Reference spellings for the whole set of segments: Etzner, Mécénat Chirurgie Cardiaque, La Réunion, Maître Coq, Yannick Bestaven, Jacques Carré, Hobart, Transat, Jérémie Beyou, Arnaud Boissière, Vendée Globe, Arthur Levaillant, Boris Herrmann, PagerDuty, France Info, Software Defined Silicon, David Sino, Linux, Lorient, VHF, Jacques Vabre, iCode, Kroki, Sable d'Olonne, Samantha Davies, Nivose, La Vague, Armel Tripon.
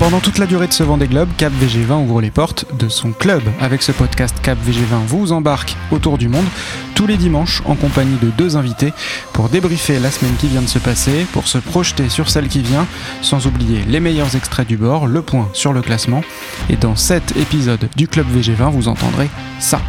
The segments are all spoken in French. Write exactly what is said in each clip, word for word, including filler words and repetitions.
Pendant toute la durée de ce Vendée Globe, Cap V G vingt ouvre les portes de son club. Avec ce podcast, Cap V G vingt vous embarque autour du monde tous les dimanches en compagnie de deux invités pour débriefer la semaine qui vient de se passer, pour se projeter sur celle qui vient, sans oublier les meilleurs extraits du bord, le point sur le classement. Et dans cet épisode du Club V G vingt, vous entendrez ça.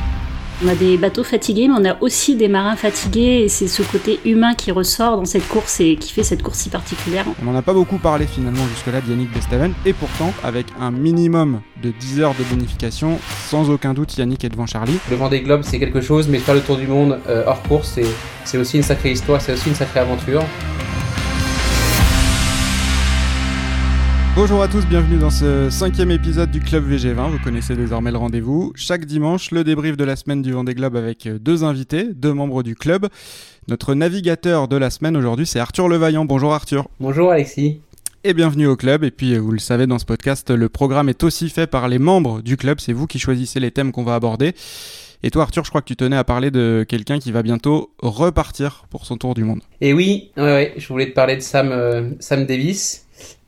On a des bateaux fatigués, mais on a aussi des marins fatigués, et c'est ce côté humain qui ressort dans cette course et qui fait cette course si particulière. On n'en a pas beaucoup parlé finalement jusque-là de Yannick Bestaven, et pourtant, avec un minimum de dix heures de bonification, sans aucun doute Yannick est devant Charlie. Le Vendée Globe c'est quelque chose, mais faire le tour du monde euh, hors course, c'est, c'est aussi une sacrée histoire, c'est aussi une sacrée aventure. Bonjour à tous, bienvenue dans ce cinquième épisode du Club V G vingt, vous connaissez désormais le rendez-vous. Chaque dimanche, le débrief de la semaine du Vendée Globe avec deux invités, deux membres du club. Notre navigateur de la semaine aujourd'hui, c'est Arthur Levaillant. Bonjour Arthur. Bonjour Alexis. Et bienvenue au club. Et puis, vous le savez, dans ce podcast, le programme est aussi fait par les membres du club. C'est vous qui choisissez les thèmes qu'on va aborder. Et toi Arthur, je crois que tu tenais à parler de quelqu'un qui va bientôt repartir pour son tour du monde. Et oui, ouais, ouais, je voulais te parler de Sam, euh, Sam Davies.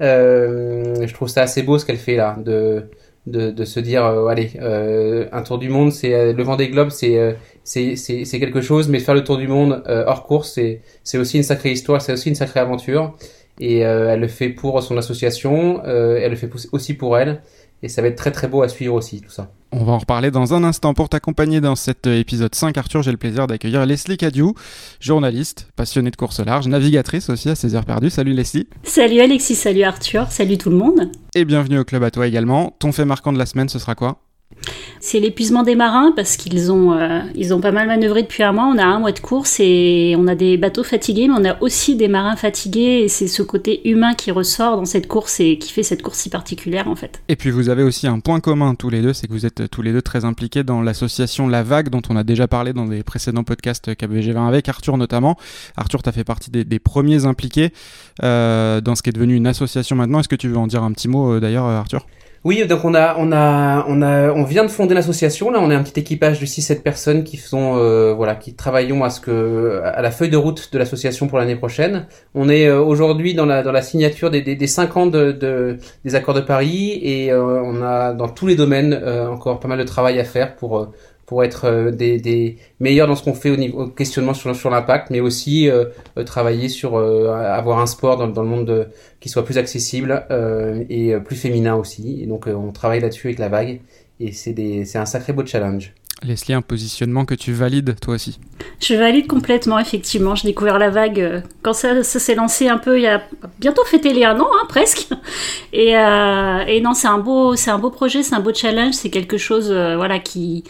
Euh, je trouve ça assez beau ce qu'elle fait là, de de, de se dire euh, allez, euh, un tour du monde, c'est euh, le Vendée Globe, c'est, euh, c'est c'est c'est quelque chose, mais faire le tour du monde euh, hors course, c'est c'est aussi une sacrée histoire, c'est aussi une sacrée aventure. Et euh, elle le fait pour son association, euh, elle le fait aussi pour elle. Et ça va être très très beau à suivre aussi, tout ça. On va en reparler dans un instant. Pour t'accompagner dans cet épisode cinq, Arthur, j'ai le plaisir d'accueillir Leslie Cadiou, journaliste, passionnée de course large, navigatrice aussi à ses heures perdues. Salut Leslie. Salut Alexis, salut Arthur, salut tout le monde. Et bienvenue au club à toi également. Ton fait marquant de la semaine, ce sera quoi ? C'est l'épuisement des marins parce qu'ils ont, euh, ils ont pas mal manœuvré depuis un mois. On a un mois de course et on a des bateaux fatigués, mais on a aussi des marins fatigués. Et c'est ce côté humain qui ressort dans cette course et qui fait cette course si particulière en fait. Et puis vous avez aussi un point commun tous les deux, c'est que vous êtes tous les deux très impliqués dans l'association La Vague dont on a déjà parlé dans des précédents podcasts Cap V G vingt avec Arthur notamment. Arthur, t'as fait partie des, des premiers impliqués euh, dans ce qui est devenu une association maintenant. Est-ce que tu veux en dire un petit mot euh, d'ailleurs Arthur ? Oui, donc on a on a on a on vient de fonder l'association là, on est un petit équipage de six sept personnes qui sont euh, voilà, qui travaillons à ce que à la feuille de route de l'association pour l'année prochaine. On est euh, aujourd'hui dans la dans la signature des des, des cinq ans de, de des Accords de Paris et euh, on a dans tous les domaines euh, encore pas mal de travail à faire pour pour être euh, des des meilleurs dans ce qu'on fait au niveau au questionnement sur sur l'impact, mais aussi euh, travailler sur euh, avoir un sport dans dans le monde de qui soit plus accessible euh, et plus féminin aussi. Et donc, euh, on travaille là-dessus avec La Vague et c'est, des, c'est un sacré beau challenge. Leslie, un positionnement que tu valides toi aussi ? Je valide complètement, effectivement. J'ai découvert La Vague quand ça, ça s'est lancé un peu, il y a bientôt fêté les un an, hein, presque. Et, euh, et non, c'est un, beau, c'est un beau projet, c'est un beau challenge, c'est quelque chose euh, voilà, qui...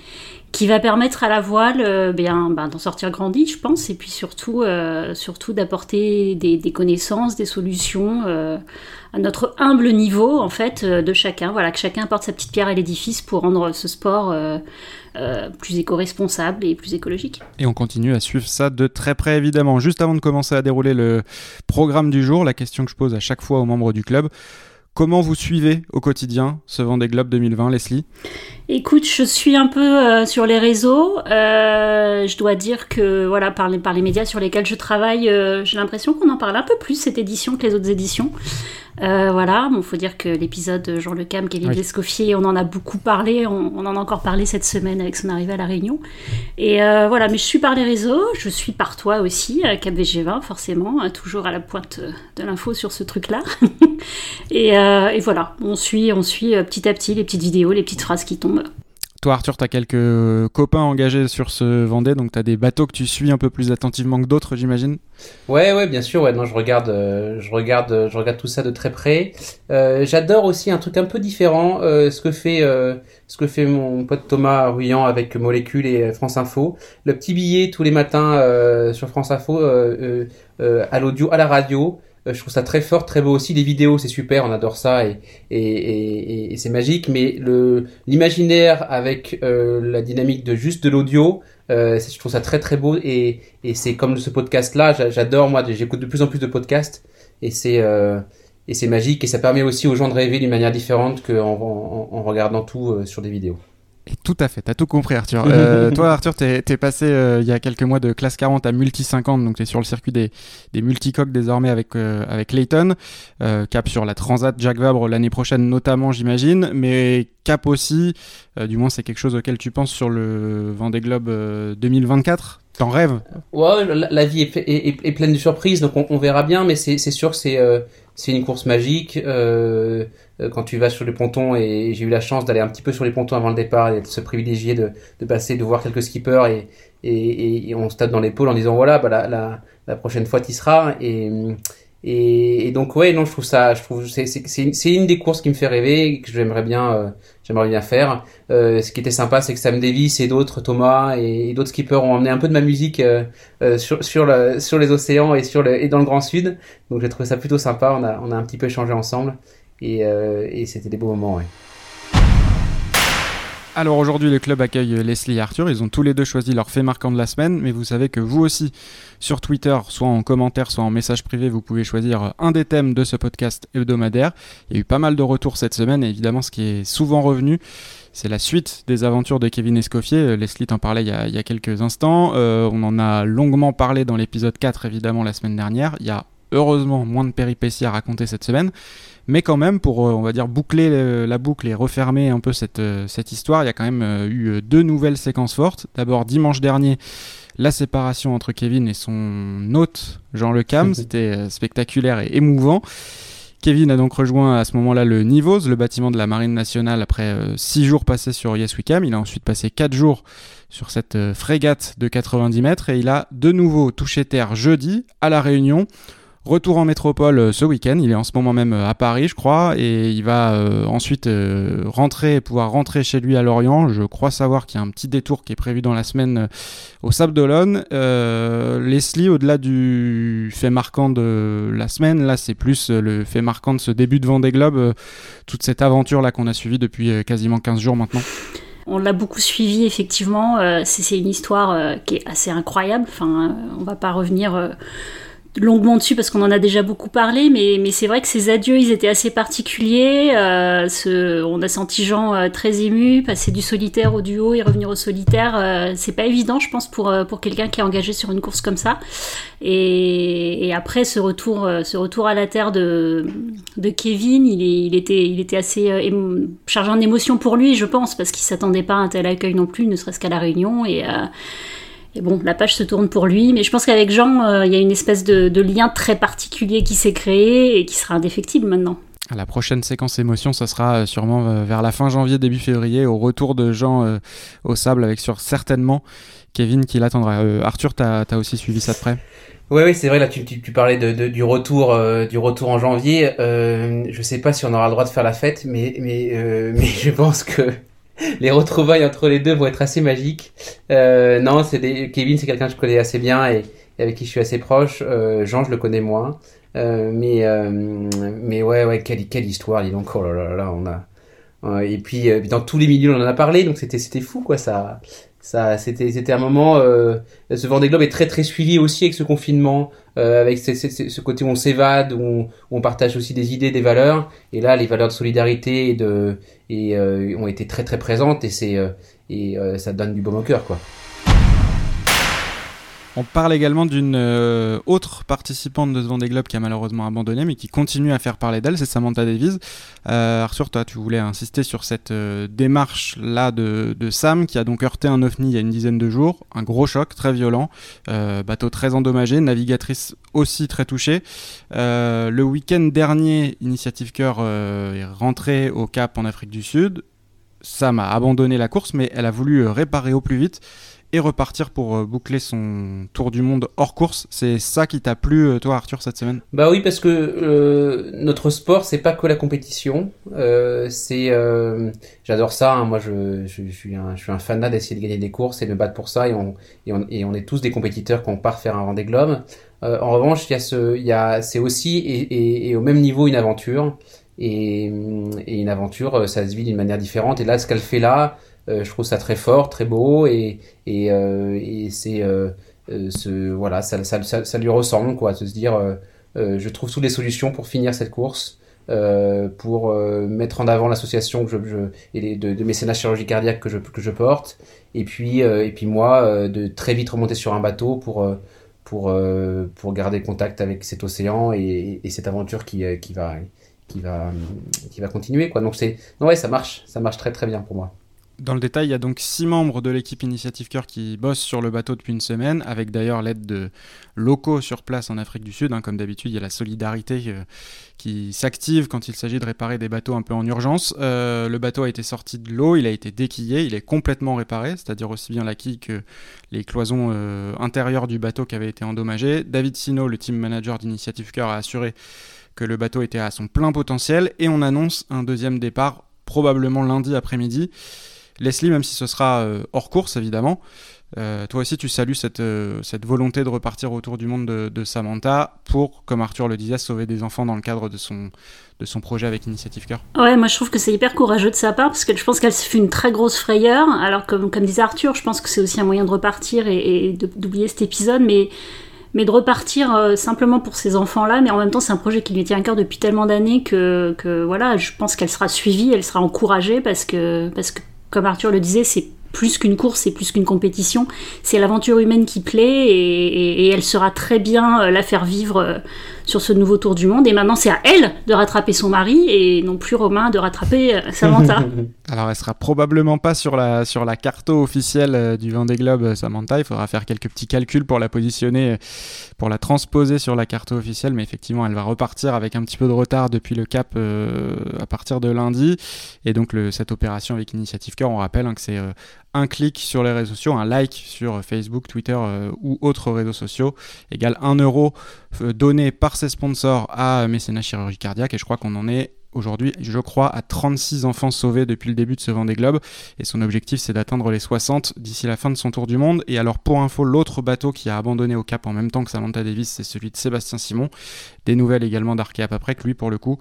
qui va permettre à la voile euh, bien, ben, d'en sortir grandi, je pense, et puis surtout, euh, surtout d'apporter des, des connaissances, des solutions euh, à notre humble niveau, en fait, euh, de chacun. Voilà, que chacun apporte sa petite pierre à l'édifice pour rendre ce sport euh, euh, plus éco-responsable et plus écologique. Et on continue à suivre ça de très près, évidemment. Juste avant de commencer à dérouler le programme du jour, la question que je pose à chaque fois aux membres du club, comment vous suivez au quotidien ce Vendée Globe deux mille vingt, Leslie ? Écoute, je suis un peu euh, sur les réseaux. Euh, je dois dire que voilà, par les, par les médias sur lesquels je travaille, euh, j'ai l'impression qu'on en parle un peu plus cette édition que les autres éditions. Euh, voilà, bon, faut dire que l'épisode Jean Le Cam, Kevin Escoffier, on en a beaucoup parlé, on, on en a encore parlé cette semaine avec son arrivée à La Réunion. Et euh, voilà, mais je suis par les réseaux, je suis par toi aussi, Cap V G vingt forcément, toujours à la pointe de l'info sur ce truc-là. et, euh, et voilà, on suit, on suit petit à petit les petites vidéos, les petites phrases qui tombent. Toi Arthur, tu as quelques copains engagés sur ce Vendée, donc tu as des bateaux que tu suis un peu plus attentivement que d'autres, j'imagine. Ouais, ouais, bien sûr. Ouais, non, je regarde, euh, je regarde, je regarde tout ça de très près. Euh, j'adore aussi un truc un peu différent, euh, ce que fait, euh, ce que fait mon pote Thomas Ruyant avec Molécule et France Info. Le petit billet tous les matins euh, sur France Info, euh, euh, à l'audio, à la radio. Je trouve ça très fort, très beau aussi. Les vidéos, c'est super, on adore ça et, et, et, et c'est magique. Mais le, l'imaginaire avec euh, la dynamique de juste de l'audio, euh, je trouve ça très très beau et, et c'est comme ce podcast-là. J'adore, moi, j'écoute de plus en plus de podcasts et c'est euh, et c'est magique et ça permet aussi aux gens de rêver d'une manière différente qu'en en, en regardant tout euh, sur des vidéos. Tout à fait, t'as tout compris Arthur. Euh, toi Arthur, t'es, t'es passé euh, il y a quelques mois de classe quarante à multi cinquante, donc t'es sur le circuit des, des multicoques désormais avec, euh, avec Layton, euh, cap sur la Transat Jacques Vabre l'année prochaine notamment j'imagine, mais cap aussi, euh, du moins c'est quelque chose auquel tu penses sur le Vendée Globe euh, deux mille vingt-quatre. T'en rêves? Ouais, la, la vie est, est, est, est pleine de surprises, donc on, on verra bien, mais c'est, c'est sûr que c'est, euh, c'est une course magique. Euh, quand tu vas sur les pontons, et j'ai eu la chance d'aller un petit peu sur les pontons avant le départ et de se privilégier de, de passer, de voir quelques skippers, et, et, et on se tape dans l'épaule en disant voilà, bah, la, la, la prochaine fois t'y seras. Et, et, et donc, ouais, non, je trouve ça, je trouve, c'est, c'est, c'est, une, c'est une des courses qui me fait rêver et que j'aimerais bien, euh, j'aimerais bien faire. Euh, ce qui était sympa, c'est que Sam Davies et d'autres, Thomas et, et d'autres skippers ont emmené un peu de ma musique euh, euh, sur sur, le, sur les océans et sur le, et dans le Grand Sud. Donc j'ai trouvé ça plutôt sympa. On a on a un petit peu échangé ensemble et euh, et c'était des beaux moments. Ouais. Alors aujourd'hui, le club accueille Leslie et Arthur. Ils ont tous les deux choisi leur fait marquant de la semaine, mais vous savez que vous aussi, sur Twitter, soit en commentaire, soit en message privé, vous pouvez choisir un des thèmes de ce podcast hebdomadaire. Il y a eu pas mal de retours cette semaine, et évidemment, ce qui est souvent revenu, c'est la suite des aventures de Kevin Escoffier. Leslie t'en parlait il y a, il y a quelques instants. Euh, on en a longuement parlé dans l'épisode quatre, évidemment, la semaine dernière. Il y a heureusement moins de péripéties à raconter cette semaine. Mais quand même, pour, on va dire, boucler la boucle et refermer un peu cette, cette histoire, il y a quand même eu deux nouvelles séquences fortes. D'abord, dimanche dernier, la séparation entre Kevin et son hôte, Jean Le Cam. C'était spectaculaire et émouvant. Kevin a donc rejoint à ce moment-là le Nivose, le bâtiment de la Marine nationale, après six jours passés sur Yes We Cam. Il a ensuite passé quatre jours sur cette frégate de quatre-vingt-dix mètres et il a de nouveau touché terre jeudi à La Réunion. Retour en métropole ce week-end, il est en ce moment même à Paris je crois, et il va euh, ensuite euh, rentrer, pouvoir rentrer chez lui à Lorient. Je crois savoir qu'il y a un petit détour qui est prévu dans la semaine euh, au Sable d'Olonne. Euh, Leslie, au-delà du fait marquant de la semaine, là c'est plus le fait marquant de ce début de Vendée Globe, euh, toute cette aventure là qu'on a suivie depuis euh, quasiment quinze jours maintenant. On l'a beaucoup suivi effectivement, euh, c'est, c'est une histoire euh, qui est assez incroyable, enfin, euh, on va pas revenir... Euh... longuement dessus parce qu'on en a déjà beaucoup parlé, mais mais c'est vrai que ces adieux ils étaient assez particuliers. Euh, ce, on a senti Jean euh, très ému, passer du solitaire au duo et revenir au solitaire, euh, c'est pas évident je pense pour pour quelqu'un qui est engagé sur une course comme ça. Et, et après ce retour euh, ce retour à la terre de de Kevin, il est, il était il était assez euh, émo, chargé en émotions pour lui je pense, parce qu'il s'attendait pas à un tel accueil non plus, ne serait-ce qu'à La Réunion. Et euh, Et bon, la page se tourne pour lui, mais je pense qu'avec Jean, euh, y a une espèce de, de lien très particulier qui s'est créé et qui sera indéfectible maintenant. La prochaine séquence émotion, ça sera sûrement vers la fin janvier, début février, au retour de Jean euh, au Sable, avec sur certainement Kevin qui l'attendra. Euh, Arthur, t'as, t'as aussi suivi ça de près ? Oui, oui, c'est vrai. Là, tu, tu, tu parlais de, de, du retour, euh, du retour en janvier. Euh, je sais pas si on aura le droit de faire la fête, mais, mais, euh, mais je pense que les retrouvailles entre les deux vont être assez magiques. Euh, non, c'est des... Kevin, c'est quelqu'un que je connais assez bien et, et avec qui je suis assez proche. Euh, Jean, je le connais moins. Euh, mais, euh, mais ouais, ouais, quelle, quelle histoire, dis donc. Oh là là là, on a. Euh, et puis, euh, dans tous les milieux, on en a parlé, donc c'était, c'était fou, quoi. Ça, ça, c'était, c'était un moment. Euh, ce Vendée Globe est très, très suivi aussi avec ce confinement, euh, avec ce, ce, ce côté où on s'évade, où on, où on partage aussi des idées, des valeurs. Et là, les valeurs de solidarité et de. Et euh, ont été très très présentes, et c'est euh, et euh, ça donne du baume au cœur quoi. On parle également d'une euh, autre participante de ce Vendée Globe qui a malheureusement abandonné, mais qui continue à faire parler d'elle, c'est Samantha Davies. Euh, Arthur, toi, tu voulais insister sur cette euh, démarche-là de, de Sam, qui a donc heurté un ovni il y a une dizaine de jours. Un gros choc, très violent, euh, bateau très endommagé, navigatrice aussi très touchée. Euh, le week-end dernier, Initiative Coeur euh, est rentrée au Cap en Afrique du Sud. Sam a abandonné la course, mais elle a voulu réparer au plus vite et repartir pour boucler son tour du monde hors course. C'est ça qui t'a plu, toi, Arthur, cette semaine ? Bah oui, parce que euh, notre sport, c'est pas que la compétition. Euh, c'est, euh, j'adore ça. Hein. Moi, je, je, je suis un, je suis un fanat d'essayer de gagner des courses et de me battre pour ça. Et on, et on, et on est tous des compétiteurs quand on part faire un Vendée Globe. Euh, en revanche, il y a ce, il y a, c'est aussi et, et, et au même niveau une aventure. Et, et une aventure, ça se vit d'une manière différente. Et là, ce qu'elle fait là. Euh, je trouve ça très fort, très beau, et et, euh, et c'est euh, euh, ce voilà, ça, ça ça ça lui ressemble quoi, de se dire euh, euh, je trouve toutes les solutions pour finir cette course, euh, pour euh, mettre en avant l'association que je, je, et les, de, de mécénat chirurgie cardiaque que je, que je porte, et puis, euh, et puis moi, euh, de très vite remonter sur un bateau pour, euh, pour, euh, pour garder contact avec cet océan et, et cette aventure qui, qui, va, qui, va, qui va continuer, quoi. Donc c'est, non, ouais, ça marche, ça marche très très bien pour moi. Dans le détail, il y a donc six membres de l'équipe Initiative Coeur qui bossent sur le bateau depuis une semaine, avec d'ailleurs l'aide de locaux sur place en Afrique du Sud. Hein, comme d'habitude, il y a la solidarité euh, qui s'active quand il s'agit de réparer des bateaux un peu en urgence. Euh, le bateau a été sorti de l'eau, il a été déquillé, il est complètement réparé, c'est-à-dire aussi bien la quille que les cloisons euh, intérieures du bateau qui avaient été endommagées. David Sino, le team manager d'Initiative Coeur, a assuré que le bateau était à son plein potentiel, et on annonce un deuxième départ, probablement lundi après-midi. Leslie, même si ce sera hors course, évidemment, euh, toi aussi, tu salues cette, euh, cette volonté de repartir autour du monde de, de Samantha pour, comme Arthur le disait, sauver des enfants dans le cadre de son, de son projet avec Initiative Coeur. Ouais, moi, je trouve que c'est hyper courageux de sa part, parce que je pense qu'elle s'est fait une très grosse frayeur. Alors, comme, comme disait Arthur, je pense que c'est aussi un moyen de repartir et, et de, d'oublier cet épisode, mais... mais de repartir euh, simplement pour ces enfants-là, mais en même temps c'est un projet qui lui tient à cœur depuis tellement d'années que, que voilà, je pense qu'elle sera suivie, elle sera encouragée, parce que, parce que comme Arthur le disait, c'est plus qu'une course, c'est plus qu'une compétition, c'est l'aventure humaine qui plaît, et, et, et elle sera très bien euh, la faire vivre euh, sur ce nouveau tour du monde, et maintenant c'est à elle de rattraper son mari, et non plus Romain de rattraper euh, Samantha. Alors elle sera probablement pas sur la, sur la carto officielle euh, du Vendée Globe, Samantha, il faudra faire quelques petits calculs pour la positionner, pour la transposer sur la carto officielle, mais effectivement elle va repartir avec un petit peu de retard depuis le Cap euh, à partir de lundi, et donc le, cette opération avec Initiative Coeur, on rappelle hein, que c'est... Euh, un clic sur les réseaux sociaux, un like sur Facebook, Twitter euh, ou autres réseaux sociaux égale un euro donné par ses sponsors à Mécénat Chirurgie Cardiaque, et je crois qu'on en est aujourd'hui, je crois, à trente-six enfants sauvés depuis le début de ce Vendée Globe, et son objectif c'est d'atteindre les soixante d'ici la fin de son tour du monde. Et alors pour info, l'autre bateau qui a abandonné au Cap en même temps que Samantha Davies, c'est celui de Sébastien Simon. Des nouvelles également d'Arkea Paprec, lui pour le coup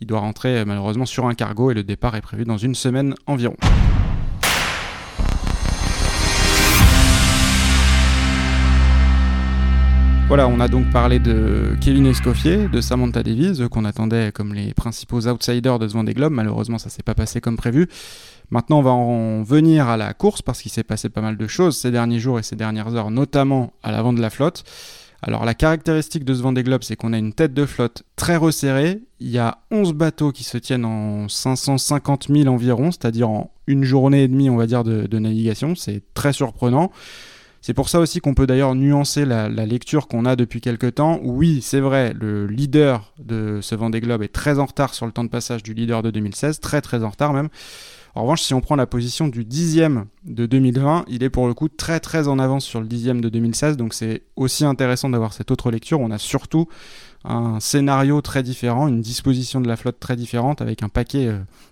il doit rentrer malheureusement sur un cargo, et le départ est prévu dans une semaine environ. Voilà, on a donc parlé de Kevin Escoffier, de Samantha Davies, qu'on attendait comme les principaux outsiders de ce Vendée Globe. Malheureusement, ça ne s'est pas passé comme prévu. Maintenant, on va en venir à la course, parce qu'il s'est passé pas mal de choses ces derniers jours et ces dernières heures, notamment à l'avant de la flotte. Alors, la caractéristique de ce Vendée Globe, c'est qu'on a une tête de flotte très resserrée. Il y a onze bateaux qui se tiennent en cinq cent cinquante mille environ, c'est-à-dire en une journée et demie, on va dire, de, de navigation. C'est très surprenant. C'est pour ça aussi qu'on peut d'ailleurs nuancer la, la lecture qu'on a depuis quelques temps. Oui, c'est vrai, le leader de ce Vendée Globe est très en retard sur le temps de passage du leader de deux mille seize, très très en retard même. En revanche, si on prend la position du dixième de deux mille vingt, il est pour le coup très très en avance sur le dixième de deux mille seize, donc c'est aussi intéressant d'avoir cette autre lecture. On a surtout un scénario très différent, une disposition de la flotte très différente, avec un paquet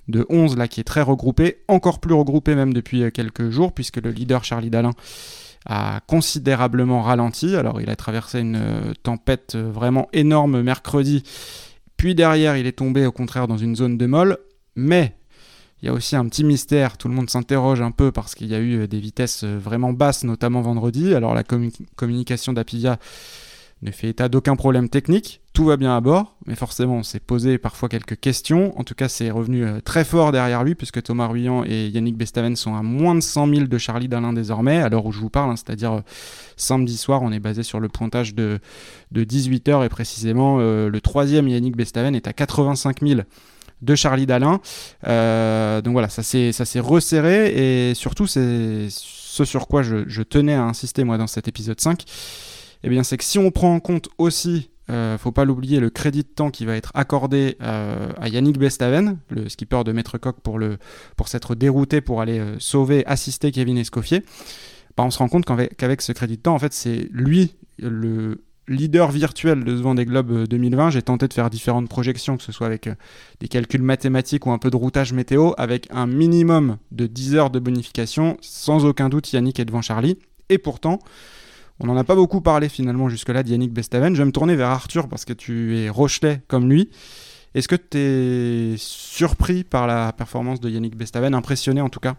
de onze là qui est très regroupé, encore plus regroupé même depuis quelques jours, puisque le leader Charlie Dalin a considérablement ralenti. Alors il a traversé une tempête vraiment énorme mercredi, puis derrière il est tombé au contraire dans une zone de molle, mais il y a aussi un petit mystère, tout le monde s'interroge un peu parce qu'il y a eu des vitesses vraiment basses, notamment vendredi. Alors la com- communication d'Apivia ne fait état d'aucun problème technique, tout va bien à bord, mais forcément on s'est posé parfois quelques questions. En tout cas c'est revenu très fort derrière lui, puisque Thomas Ruyant et Yannick Bestaven sont à moins de cent mille de Charlie Dalin désormais, à l'heure où je vous parle, hein, c'est-à-dire euh, samedi soir, on est basé sur le pointage de, de dix-huit heures, et précisément euh, le troisième Yannick Bestaven est à quatre-vingt-cinq mille de Charlie Dalin. Euh, donc voilà, ça s'est, ça s'est resserré, et surtout c'est ce sur quoi je, je tenais à insister moi dans cet épisode cinq, eh bien, c'est que si on prend en compte aussi, euh, faut pas l'oublier, le crédit de temps qui va être accordé euh, à Yannick Bestaven, le skipper de Maître Coq, pour, le, pour s'être dérouté, pour aller euh, sauver, assister Kevin Escoffier, bah, on se rend compte qu'avec, qu'avec ce crédit de temps, en fait, c'est lui le leader virtuel de ce Vendée Globe deux mille vingt. J'ai tenté de faire différentes projections, que ce soit avec euh, des calculs mathématiques ou un peu de routage météo, avec un minimum de dix heures de bonification. Sans aucun doute, Yannick est devant Charlie. Et pourtant... on n'en a pas beaucoup parlé finalement jusque-là d'Yannick Bestaven. Je vais me tourner vers Arthur parce que tu es Rochelais comme lui. Est-ce que tu es surpris par la performance de Yannick Bestaven, impressionné en tout cas?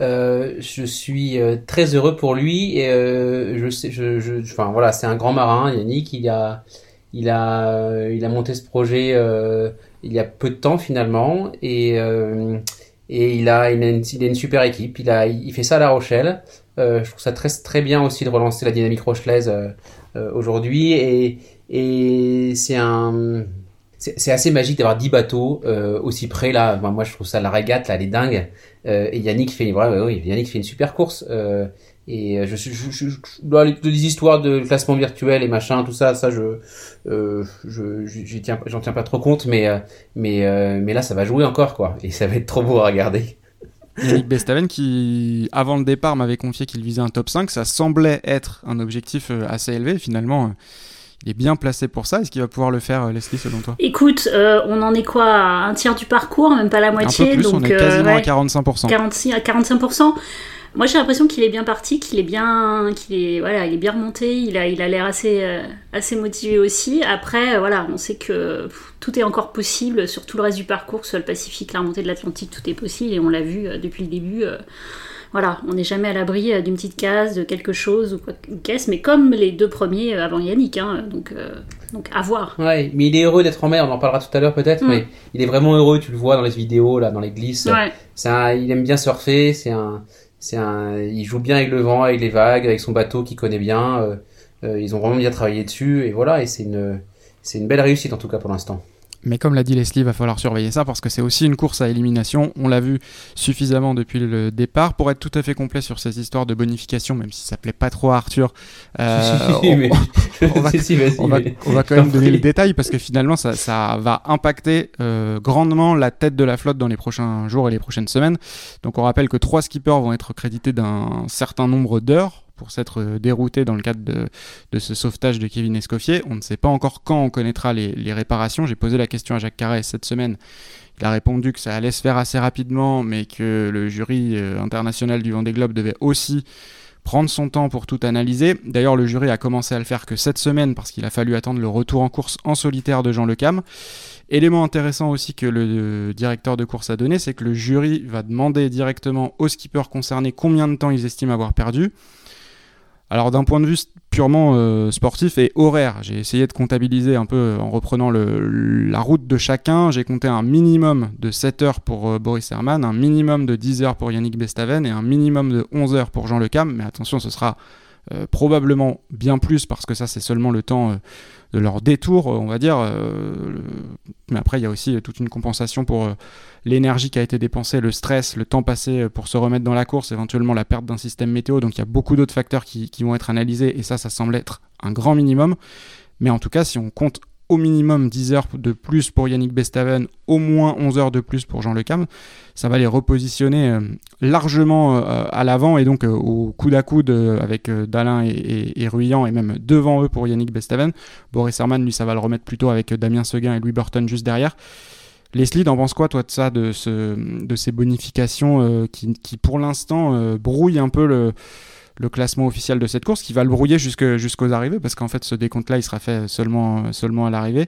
euh, Je suis très heureux pour lui. Et euh, je sais, je, je, enfin, voilà, c'est un grand marin, Yannick. Il a, Il a, euh, il a monté ce projet euh, il y a peu de temps finalement, et, euh, et il, a, il, a une, il a une super équipe. Il, a, il fait ça à La Rochelle. Euh, je trouve ça très, très bien aussi de relancer la dynamique rochelaise euh, euh, aujourd'hui. Et, et c'est, un, c'est, c'est assez magique d'avoir dix bateaux euh, aussi près. Là. Ben, moi, je trouve ça, la régate, là, elle est dingue. Euh, et Yannick fait, ouais, ouais, ouais, Yannick fait une super course. Euh, Et je suis, je, je, je, je, les histoires de classement virtuel et machin, tout ça, ça je, euh, je, j'y tiens, j'en tiens pas trop compte, mais, mais, euh, mais là ça va jouer encore quoi, et ça va être trop beau à regarder. Yannick Bestaven qui, avant le départ, m'avait confié qu'il visait un top cinq, ça semblait être un objectif assez élevé, finalement. Il est bien placé pour ça. Est-ce qu'il va pouvoir le faire, Leslie, selon toi ? Écoute, euh, on en est quoi ? Un tiers du parcours, même pas la moitié. Un peu plus, donc, on est quasiment euh, ouais, à quarante-cinq pour cent. quarante-six à quarante-cinq pour cent. Moi, j'ai l'impression qu'il est bien parti, qu'il est bien, qu'il est, voilà, il est bien remonté. Il a, il a l'air assez, euh, assez motivé aussi. Après, voilà, on sait que pff, tout est encore possible sur tout le reste du parcours, que ce soit le Pacifique, la remontée de l'Atlantique, tout est possible, et on l'a vu euh, depuis le début. Euh, Voilà, on n'est jamais à l'abri d'une petite case, de quelque chose ou quoi, une caisse, mais comme les deux premiers avant Yannick, hein, donc, euh, donc à voir. Ouais, mais il est heureux d'être en mer, on en parlera tout à l'heure peut-être, mmh. mais il est vraiment heureux, tu le vois dans les vidéos, là, dans les glisses. Ouais. C'est un, il aime bien surfer, c'est un, c'est un, il joue bien avec le vent, avec les vagues, avec son bateau qu'il connaît bien. Euh, euh, ils ont vraiment bien travaillé dessus, et voilà, et c'est une, c'est une belle réussite en tout cas pour l'instant. Mais comme l'a dit Leslie, il va falloir surveiller ça parce que c'est aussi une course à élimination. On l'a vu suffisamment depuis le départ. Pour être tout à fait complet sur ces histoires de bonification, même si ça plaît pas trop à Arthur, on va quand même donner le détail parce que finalement, ça, ça va impacter euh, grandement la tête de la flotte dans les prochains jours et les prochaines semaines. Donc on rappelle que trois skippers vont être crédités d'un certain nombre d'heures pour s'être dérouté dans le cadre de, de ce sauvetage de Kevin Escoffier. On ne sait pas encore quand on connaîtra les, les réparations. J'ai posé la question à Jacques Carré cette semaine. Il a répondu que ça allait se faire assez rapidement, mais que le jury international du Vendée Globe devait aussi prendre son temps pour tout analyser. D'ailleurs, le jury a commencé à le faire que cette semaine, parce qu'il a fallu attendre le retour en course en solitaire de Jean Le Cam. Élément intéressant aussi que le directeur de course a donné, c'est que le jury va demander directement aux skippers concernés combien de temps ils estiment avoir perdu. Alors d'un point de vue purement euh, sportif et horaire, j'ai essayé de comptabiliser un peu en reprenant le, la route de chacun. J'ai compté un minimum de sept heures pour euh, Boris Herrmann, un minimum de dix heures pour Yannick Bestaven et un minimum de onze heures pour Jean Le Cam. Mais attention, ce sera euh, probablement bien plus parce que ça c'est seulement le temps euh, de leur détour, on va dire. Euh, le... Mais après il y a aussi toute une compensation pour euh, l'énergie qui a été dépensée, le stress, le temps passé pour se remettre dans la course, éventuellement la perte d'un système météo. Donc il y a beaucoup d'autres facteurs qui, qui vont être analysés et ça, ça semble être un grand minimum. Mais en tout cas, si on compte au minimum dix heures de plus pour Yannick Bestaven, au moins onze heures de plus pour Jean Le Cam, ça va les repositionner euh, largement euh, à l'avant et donc euh, au coude à coude euh, avec euh, Dalin et, et, et Ruyant et même devant eux pour Yannick Bestaven. Boris Herrmann, lui, ça va le remettre plutôt avec euh, Damien Seguin et Louis Burton juste derrière. Leslie, t'en penses quoi, toi, de ça, de, ce, de ces bonifications euh, qui, qui, pour l'instant, euh, brouillent un peu le, le classement officiel de cette course, qui va le brouiller jusque, jusqu'aux arrivées, parce qu'en fait, ce décompte-là, il sera fait seulement, seulement à l'arrivée.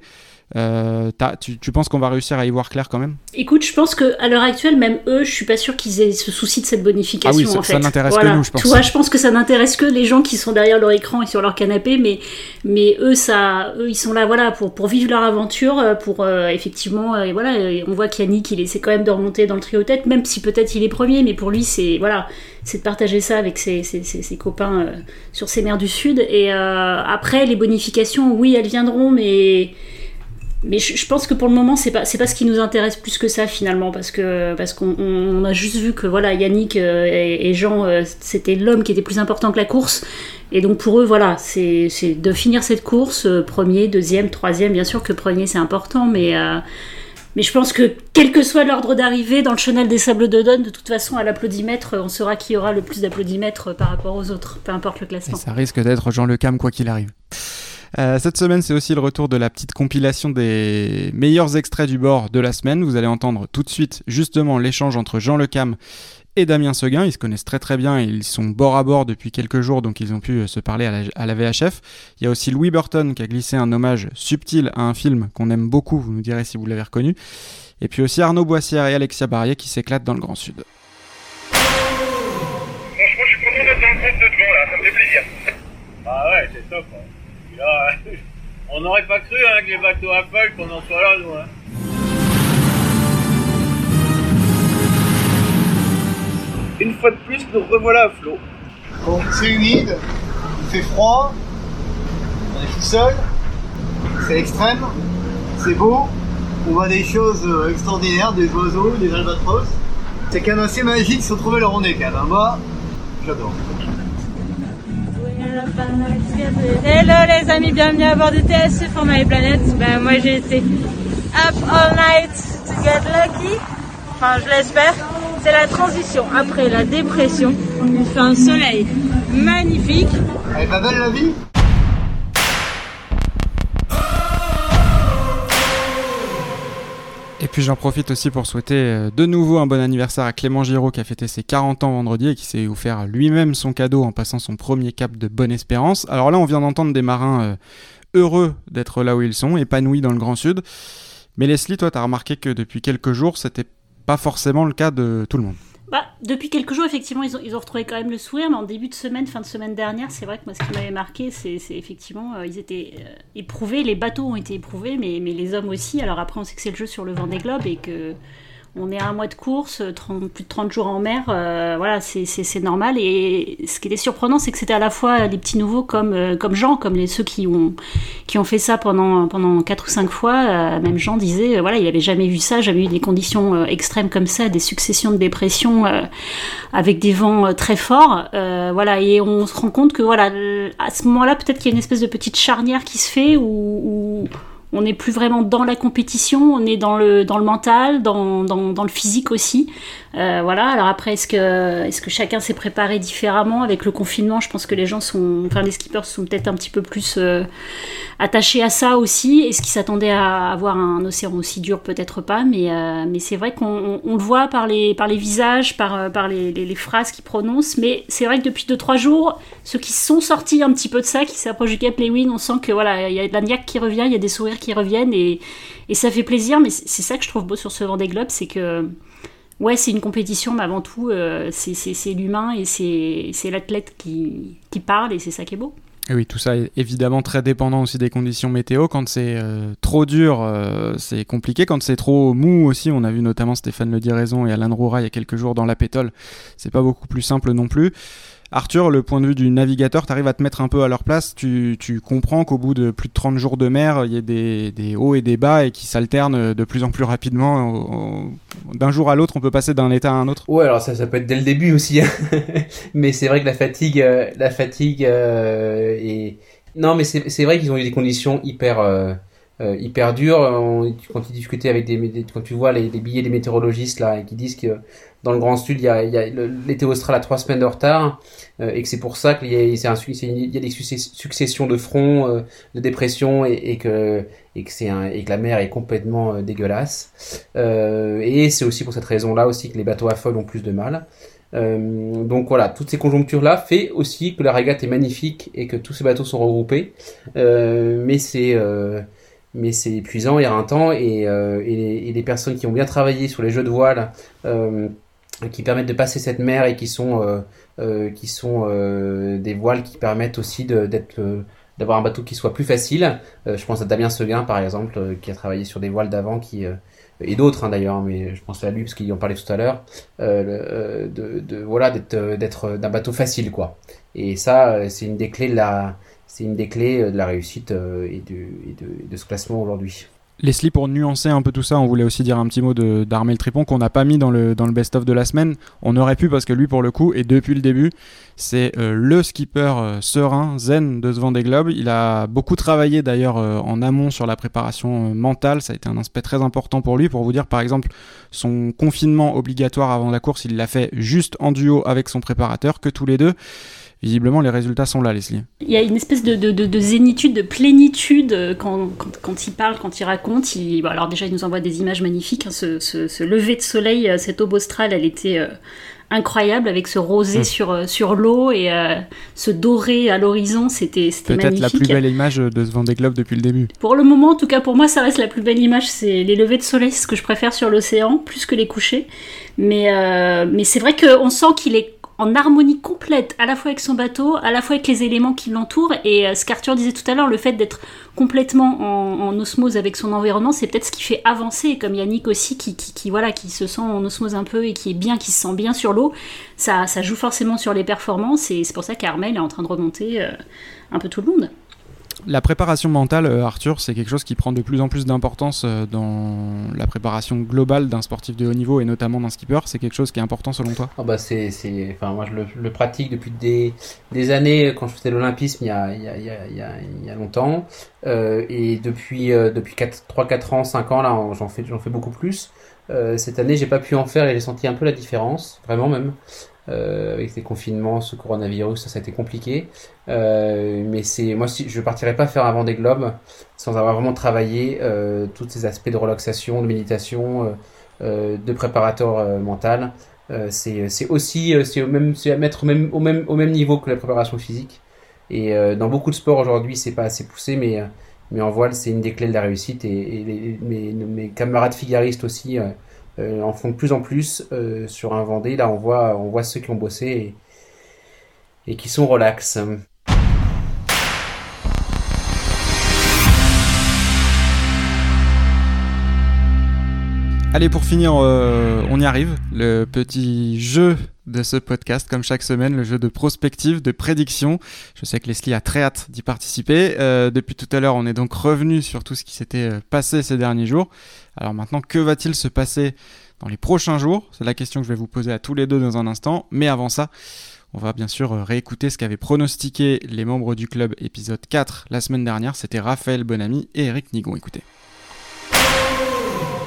Euh, tu, tu penses qu'on va réussir à y voir clair quand même ? Écoute, je pense qu'à l'heure actuelle, même eux, je suis pas sûre qu'ils aient ce souci de cette bonification. Ah oui, ça, en fait. Ça n'intéresse voilà. que nous, je pense. Tu vois, je pense que ça n'intéresse que les gens qui sont derrière leur écran et sur leur canapé, mais, mais eux, ça, eux, ils sont là voilà, pour, pour vivre leur aventure, pour euh, effectivement, euh, et voilà, et on voit qu'Yannick, il essaie quand même de remonter dans le trio tête, même si peut-être il est premier, mais pour lui, c'est, voilà, c'est de partager ça avec ses, ses, ses, ses copains euh, sur ses mers du Sud. Et euh, après, les bonifications, oui, elles viendront, mais... Mais je, je pense que pour le moment, c'est pas, c'est pas ce qui nous intéresse plus que ça finalement, parce que parce qu'on on, on a juste vu que voilà, Yannick euh, et, et Jean, euh, c'était l'homme qui était plus important que la course, et donc pour eux, voilà, c'est, c'est de finir cette course, euh, premier, deuxième, troisième, bien sûr que premier c'est important, mais euh, mais je pense que quel que soit l'ordre d'arrivée dans le chenal des Sables d'Olonne, de toute façon à l'applaudimètre, on saura qui aura le plus d'applaudimètres par rapport aux autres, peu importe le classement. Et ça risque d'être Jean Le Cam quoi qu'il arrive. Euh, cette semaine, c'est aussi le retour de la petite compilation des meilleurs extraits du bord de la semaine. Vous allez entendre tout de suite, justement, l'échange entre Jean Le Cam et Damien Seguin. Ils se connaissent très très bien, ils sont bord à bord depuis quelques jours, donc ils ont pu se parler à la, à la V H F. Il y a aussi Louis Burton qui a glissé un hommage subtil à un film qu'on aime beaucoup, vous nous direz si vous l'avez reconnu. Et puis aussi Arnaud Boissière et Alexia Barrier qui s'éclatent dans le Grand Sud. Franchement, je suis content d'être dans le groupe de devant, là, ça me fait plaisir. Ah ouais, c'est top, hein. Là, On n'aurait pas cru hein, que les bateaux à feuilles qu'on en soit là, nous. Hein. Une fois de plus, nous revoilà à flot. Bon, c'est humide, il fait froid, on est tout seul, c'est extrême, c'est beau, on voit des choses extraordinaires, des oiseaux, des albatros. C'est quand même assez magique de se retrouver là où on est quand même. Moi, j'adore. Hello les amis, bienvenue à bord du T S U For My Planet. Ben, moi j'ai été up all night to get lucky, enfin je l'espère. C'est la transition après la dépression, il fait un soleil magnifique. Elle est pas belle la vie. Et puis j'en profite aussi pour souhaiter de nouveau un bon anniversaire à Clément Giraud qui a fêté ses quarante ans vendredi et qui s'est offert lui-même son cadeau en passant son premier cap de Bonne Espérance. Alors là on vient d'entendre des marins heureux d'être là où ils sont, épanouis dans le Grand Sud. Mais Leslie, toi t'as remarqué que depuis quelques jours c'était pas forcément le cas de tout le monde. Bah, depuis quelques jours, effectivement, ils ont, ils ont retrouvé quand même le sourire, mais en début de semaine, fin de semaine dernière, c'est vrai que moi, ce qui m'avait marqué, c'est, c'est effectivement, euh, ils étaient euh, éprouvés, les bateaux ont été éprouvés, mais, mais les hommes aussi. Alors après, on sait que c'est le jeu sur le Vendée Globe et qu'on est à un mois de course, trente, plus de trente jours en mer, euh, voilà, c'est, c'est, c'est normal. Et ce qui était surprenant, c'est que c'était à la fois des petits nouveaux comme, euh, comme Jean, comme les, ceux qui ont, qui ont fait ça pendant, pendant quatre ou cinq fois. Euh, même Jean disait, euh, voilà, il n'avait jamais vu ça, jamais eu des conditions euh, extrêmes comme ça, des successions de dépressions. Euh, avec des vents euh, très forts, euh, voilà, et on se rend compte que voilà, à ce moment-là, peut-être qu'il y a une espèce de petite charnière qui se fait où, où on n'est plus vraiment dans la compétition, on est dans le dans le mental, dans dans, dans le physique aussi, euh, voilà. Alors après, est-ce que est-ce que chacun s'est préparé différemment avec le confinement? Je pense que les gens sont, enfin les skippers sont peut-être un petit peu plus euh, attachés à ça aussi. Est-ce qu'ils s'attendaient à avoir un océan aussi dur? Peut-être pas, mais euh, mais c'est vrai qu'on on, on le voit par les par les visages, par par les les, les phrases qu'ils prononcent. Mais c'est vrai que depuis deux trois jours, ceux qui sont sortis un petit peu de ça, qui s'approchent du Cap Leeuwin, on sent que voilà, il y a de la niaque qui revient, il y a des sourires qui reviennent et, et ça fait plaisir, mais c'est ça que je trouve beau sur ce Vendée Globe, c'est que ouais, c'est une compétition, mais avant tout euh, c'est, c'est, c'est l'humain et c'est, c'est l'athlète qui, qui parle et c'est ça qui est beau. Et oui, tout ça est évidemment très dépendant aussi des conditions météo. Quand c'est euh, trop dur, euh, c'est compliqué. Quand c'est trop mou aussi, on a vu notamment Stéphane Le Diraison et Alain Roura il y a quelques jours dans la pétole, c'est pas beaucoup plus simple non plus. Arthur, le point de vue du navigateur, t'arrives à te mettre un peu à leur place, tu, tu comprends qu'au bout de plus de trente jours de mer, il y a des, des hauts et des bas et qui s'alternent de plus en plus rapidement. D'un jour à l'autre, on peut passer d'un état à un autre. Ouais, alors ça, ça peut être dès le début aussi, hein. Mais c'est vrai que la fatigue, euh, la fatigue euh, est... Non, mais c'est, c'est vrai qu'ils ont eu des conditions hyper... Euh... Euh, hyper dur. On, quand tu discutais avec des, des quand tu vois les, les billets des météorologistes là et qui disent que dans le Grand Sud il y a, il y a le, l'été austral a trois semaines de retard euh, et que c'est pour ça qu'il y a, c'est un, c'est une, il y a des successions de fronts, euh, de dépressions et, et que et que c'est un, et que la mer est complètement euh, dégueulasse euh, et c'est aussi pour cette raison là aussi que les bateaux à feuilles ont plus de mal. Euh, donc voilà, toutes ces conjonctures là fait aussi que la régate est magnifique et que tous ces bateaux sont regroupés, euh, mais c'est euh, mais c'est épuisant et éreintant et, euh, et, les, et les personnes qui ont bien travaillé sur les jeux de voile euh, qui permettent de passer cette mer et qui sont euh, euh, qui sont euh, des voiles qui permettent aussi de, d'être euh, d'avoir un bateau qui soit plus facile. Euh, je pense à Damien Seguin par exemple euh, qui a travaillé sur des voiles d'avant qui euh, et d'autres hein, d'ailleurs, mais je pense à lui parce qu'ils en parlaient tout à l'heure euh, de, de voilà d'être d'être d'un bateau facile quoi. Et ça c'est une des clés de la C'est une des clés de la réussite euh, et, de, et, de, et de ce classement aujourd'hui. Leslie, pour nuancer un peu tout ça, on voulait aussi dire un petit mot de, d'Armel Tripon qu'on n'a pas mis dans le, dans le best-of de la semaine. On aurait pu parce que lui, pour le coup, et depuis le début, c'est euh, le skipper euh, serein, zen de ce Vendée Globe. Il a beaucoup travaillé d'ailleurs euh, en amont sur la préparation euh, mentale. Ça a été un aspect très important pour lui. Pour vous dire, par exemple, son confinement obligatoire avant la course, il l'a fait juste en duo avec son préparateur, que tous les deux. Visiblement, les résultats sont là, Leslie. Il y a une espèce de, de, de, de zénitude, de plénitude quand, quand, quand il parle, quand il raconte. Il, bon, alors déjà, il nous envoie des images magnifiques. Hein, ce, ce, ce lever de soleil, cette aube australe, elle était euh, incroyable avec ce rosé mmh. sur, sur l'eau et euh, ce doré à l'horizon. C'était, c'était Peut-être magnifique. Peut-être la plus belle image de ce Vendée Globe depuis le début. Pour le moment, en tout cas, pour moi, ça reste la plus belle image. C'est les levées de soleil, c'est ce que je préfère sur l'océan, plus que les couchers. Mais, euh, mais c'est vrai qu'on sent qu'il est en harmonie complète, à la fois avec son bateau, à la fois avec les éléments qui l'entourent. Et euh, ce qu'Arthur disait tout à l'heure, le fait d'être complètement en, en osmose avec son environnement, c'est peut-être ce qui fait avancer, comme Yannick aussi, qui, qui, qui, voilà, qui se sent en osmose un peu et qui est bien, qui se sent bien sur l'eau. Ça, ça joue forcément sur les performances, et c'est pour ça qu'Armel est en train de remonter euh, un peu tout le monde. La préparation mentale, Arthur, c'est quelque chose qui prend de plus en plus d'importance dans la préparation globale d'un sportif de haut niveau et notamment d'un skipper. C'est quelque chose qui est important selon toi ? Oh bah c'est, c'est, enfin moi je le, le pratique depuis des, des années, quand je faisais l'olympisme il y a, il y a, il y a, il y a, il y a longtemps, euh, et depuis, euh, depuis trois, quatre ans, cinq ans là, j'en fais, j'en fais beaucoup plus. Euh, cette année, j'ai pas pu en faire et j'ai senti un peu la différence, vraiment même. Euh, avec les confinements, ce coronavirus, ça, ça a été compliqué. Euh, mais c'est, moi, je partirais pas faire un Vendée Globe sans avoir vraiment travaillé euh, tous ces aspects de relaxation, de méditation, euh, de préparateur euh, mental. Euh, c'est, c'est aussi, c'est au même, c'est à mettre au même, au même, au même niveau que la préparation physique. Et euh, dans beaucoup de sports aujourd'hui, c'est pas assez poussé, mais, mais en voile, c'est une des clés de la réussite. Et, et les, mes, mes camarades figaristes aussi. Euh, Euh, en font de plus en plus euh, sur un Vendée. Là, on voit, on voit ceux qui ont bossé et, et qui sont relax. Allez, pour finir, euh, on y arrive. Le petit jeu de ce podcast, comme chaque semaine, le jeu de prospective, de prédiction. Je sais que Leslie a très hâte d'y participer. Euh, depuis tout à l'heure, on est donc revenu sur tout ce qui s'était passé ces derniers jours. Alors maintenant, que va-t-il se passer dans les prochains jours ? C'est la question que je vais vous poser à tous les deux dans un instant. Mais avant ça, on va bien sûr réécouter ce qu'avaient pronostiqué les membres du club épisode quatre la semaine dernière. C'était Raphaël Bonamy et Eric Nigon. Écoutez.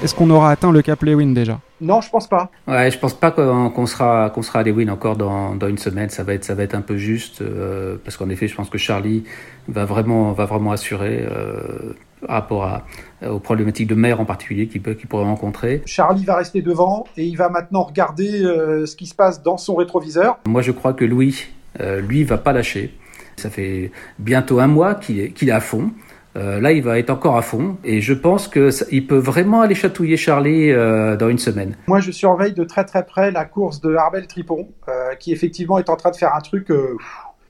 Est-ce qu'on aura atteint le Cap Leeuwin déjà ? Non, je pense pas. Ouais, je pense pas qu'on, qu'on sera qu'on sera à Leeuwin encore dans dans une semaine. Ça va être ça va être un peu juste euh, parce qu'en effet, je pense que Charlie va vraiment va vraiment assurer euh, par rapport à, aux problématiques de mer en particulier qu'il peut qu'il pourrait rencontrer. Charlie va rester devant et il va maintenant regarder euh, ce qui se passe dans son rétroviseur. Moi, je crois que Louis euh, lui va pas lâcher. Ça fait bientôt un mois qu'il est qu'il est à fond. Euh, là, il va être encore à fond et je pense qu'il peut vraiment aller chatouiller Charlie euh, dans une semaine. Moi, je surveille de très très près la course de Armel Tripon euh, qui effectivement est en train de faire un truc. Euh...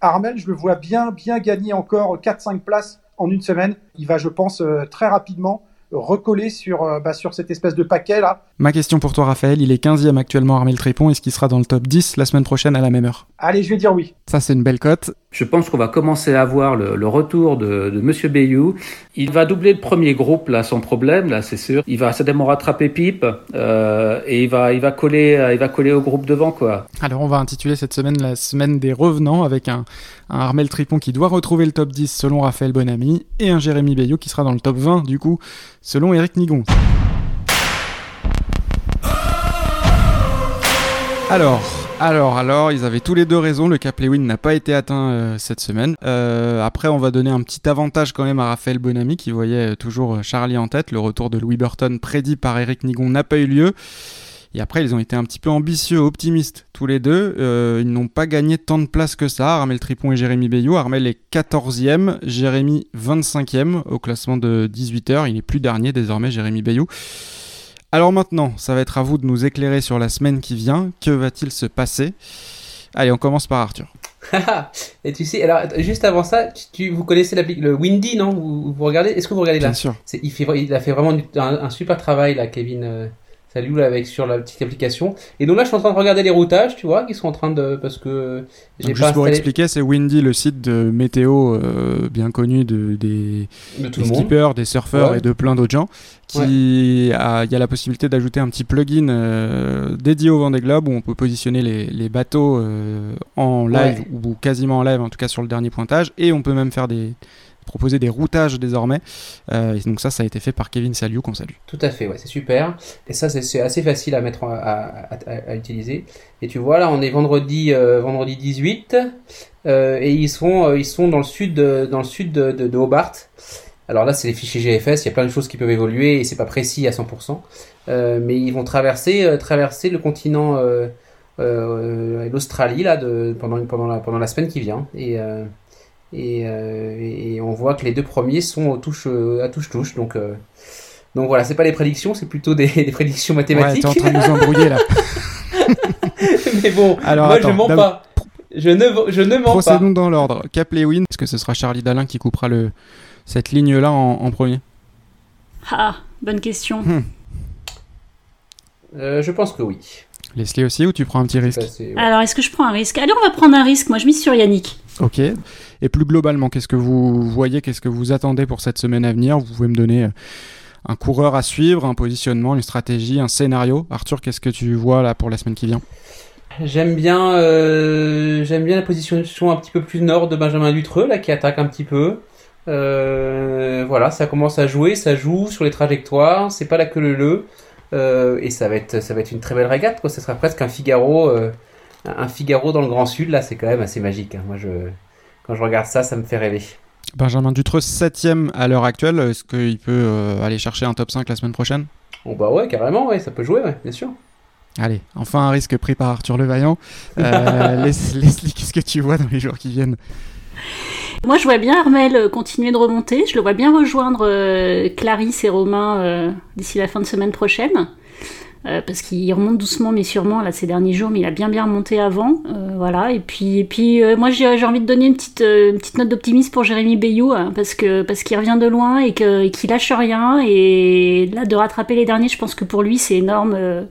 Armel, je le vois bien bien gagner encore quatre cinq places en une semaine. Il va, je pense, euh, très rapidement recoller sur, euh, bah, sur cette espèce de paquet là. Ma question pour toi, Raphaël, il est quinzième actuellement Armel Tripon. Est-ce qu'il sera dans le top dix la semaine prochaine à la même heure ? Allez, je vais dire oui. Ça, c'est une belle cote. Je pense qu'on va commencer à voir le, le retour de, de Monsieur Beyou. Il va doubler le premier groupe là, sans problème, là, c'est sûr. Il va certainement rattraper Pipe euh, et il va, il va coller, il va coller au groupe devant, quoi. Alors, on va intituler cette semaine la semaine des revenants avec un, un Armel Tripon qui doit retrouver le top dix selon Raphaël Bonamy et un Jérémie Beyou qui sera dans le top vingt du coup selon Eric Nigon. Alors. Alors, alors, ils avaient tous les deux raison, le Cap Leeuwin n'a pas été atteint euh, cette semaine. Euh, après, on va donner un petit avantage quand même à Raphaël Bonamy, qui voyait euh, toujours Charlie en tête. Le retour de Louis Burton, prédit par Eric Nigon, n'a pas eu lieu. Et après, ils ont été un petit peu ambitieux, optimistes, tous les deux. Euh, ils n'ont pas gagné tant de places que ça, Armel Tripon et Jérémie Beyou. Armel est quatorzième, Jérémie vingt-cinquième au classement de dix-huit heures. Il n'est plus dernier désormais, Jérémie Beyou. Alors maintenant, ça va être à vous de nous éclairer sur la semaine qui vient. Que va-t-il se passer ? Allez, on commence par Arthur. Et tu sais, alors juste avant ça, tu, tu, vous connaissez l'appli, le Windy, non ? vous, vous regardez ? Est-ce que vous regardez là ? Bien sûr. C'est, il, fait, il a fait vraiment un, un super travail là, Kevin. Euh, salut là, avec sur la petite application. Et donc là, je suis en train de regarder les routages, tu vois, qui sont en train de, parce que j'ai donc, pas. Juste pour installé... expliquer, c'est Windy, le site de météo euh, bien connu de, des, de des skippers, des surfeurs ouais. et de plein d'autres gens. Qui ouais. a, il y a la possibilité d'ajouter un petit plugin euh, dédié au Vendée Globe où on peut positionner les, les bateaux euh, en live ouais. ou, ou quasiment en live, en tout cas sur le dernier pointage, et on peut même faire des proposer des routages désormais. Euh, et donc ça, ça a été fait par Kevin Escoffier qu'on salue. Tout à fait, ouais, c'est super. Et ça, c'est, c'est assez facile à mettre en, à, à, à utiliser. Et tu vois, là, on est vendredi, euh, vendredi dix-huit, euh, et ils sont, euh, ils sont dans le sud, de, dans le sud de, de, de Hobart. Alors là, c'est les fichiers G F S, il y a plein de choses qui peuvent évoluer et c'est pas précis à cent pour cent. Euh, mais ils vont traverser, euh, traverser le continent euh, euh, l'Australie là de, pendant, pendant, la, pendant la semaine qui vient. Et, euh, et, euh, et on voit que les deux premiers sont aux touches, à touche-touche. Donc, euh, donc voilà, c'est pas les prédictions, c'est plutôt des, des prédictions mathématiques. Ouais, t'es en train de nous embrouiller là. Mais bon, alors, moi attends, je mens pas. Je ne, je ne mens Procédons pas. Procédons dans l'ordre. Cap Leeuwin, est-ce que ce sera Charlie Dalin qui coupera le, cette ligne-là en, en premier? Ah, bonne question. Hmm. Euh, je pense que oui. Leslie aussi, ou tu prends un petit risque? Passé, ouais. Alors, est-ce que je prends un risque? Allez, on va prendre un risque. Moi, je mise sur Yannick. Ok. Et plus globalement, qu'est-ce que vous voyez? Qu'est-ce que vous attendez pour cette semaine à venir? Vous pouvez me donner un coureur à suivre, un positionnement, une stratégie, un scénario. Arthur, qu'est-ce que tu vois là pour la semaine qui vient? J'aime bien, euh, j'aime bien la position un petit peu plus nord de Benjamin Dutreux, là, qui attaque un petit peu. Euh, voilà, ça commence à jouer, ça joue sur les trajectoires, c'est pas la queue leu leu. Euh, et ça va être, ça va être une très belle régate, quoi. Ça sera presque un Figaro, euh, un Figaro dans le Grand Sud, là, c'est quand même assez magique, hein. Moi, je, quand je regarde ça, ça me fait rêver. Benjamin Dutreux, septième à l'heure actuelle, est-ce qu'il peut euh, aller chercher un top cinq la semaine prochaine? Bon, bah ouais, carrément, ouais, ça peut jouer, ouais, bien sûr. Allez, enfin un risque pris par Arthur Levaillant. Euh, Leslie, qu'est-ce que tu vois dans les jours qui viennent? Moi, je vois bien Armel continuer de remonter. Je le vois bien rejoindre euh, Clarisse et Romain euh, d'ici la fin de semaine prochaine. Euh, parce qu'il remonte doucement, mais sûrement, là, ces derniers jours. Mais il a bien, bien remonté avant. Euh, voilà. Et puis, et puis euh, moi, j'ai, j'ai envie de donner une petite, euh, une petite note d'optimisme pour Jérémie Beyou. Hein, parce, que, parce qu'il revient de loin et, que, et qu'il lâche rien. Et là, de rattraper les derniers, je pense que pour lui, c'est énorme... Euh,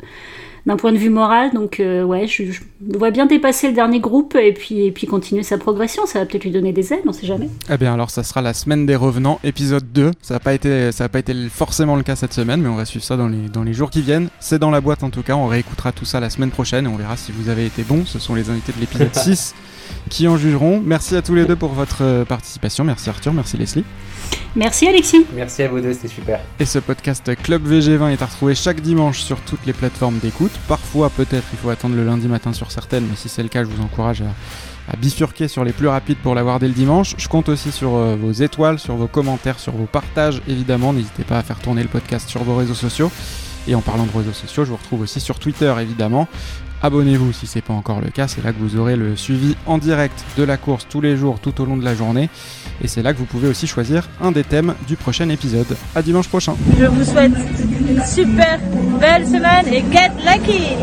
d'un point de vue moral, donc euh, ouais, je, je vois bien dépasser le dernier groupe et puis, et puis continuer sa progression, ça va peut-être lui donner des ailes, on sait jamais. Eh bien alors ça sera la semaine des revenants, épisode deux, ça n'a pas été, ça n'a pas été forcément le cas cette semaine, mais on va suivre ça dans les, dans les jours qui viennent, c'est dans la boîte en tout cas, on réécoutera tout ça la semaine prochaine et on verra si vous avez été bons, ce sont les invités de l'épisode six qui en jugeront. Merci à tous les deux pour votre participation, merci Arthur, merci Leslie. Merci Alexis. Merci à vous deux, c'était super. Et ce podcast Club V G vingt est à retrouver chaque dimanche sur toutes les plateformes d'écoute. Parfois, peut-être, il faut attendre le lundi matin sur certaines, mais si c'est le cas, je vous encourage à, à bifurquer sur les plus rapides pour l'avoir dès le dimanche. Je compte aussi sur euh, vos étoiles, sur vos commentaires, sur vos partages, évidemment. N'hésitez pas à faire tourner le podcast sur vos réseaux sociaux. Et en parlant de réseaux sociaux, je vous retrouve aussi sur Twitter, évidemment. Abonnez-vous si ce n'est pas encore le cas, c'est là que vous aurez le suivi en direct de la course tous les jours, tout au long de la journée. Et c'est là que vous pouvez aussi choisir un des thèmes du prochain épisode. À dimanche prochain. Je vous souhaite une super belle semaine et get lucky!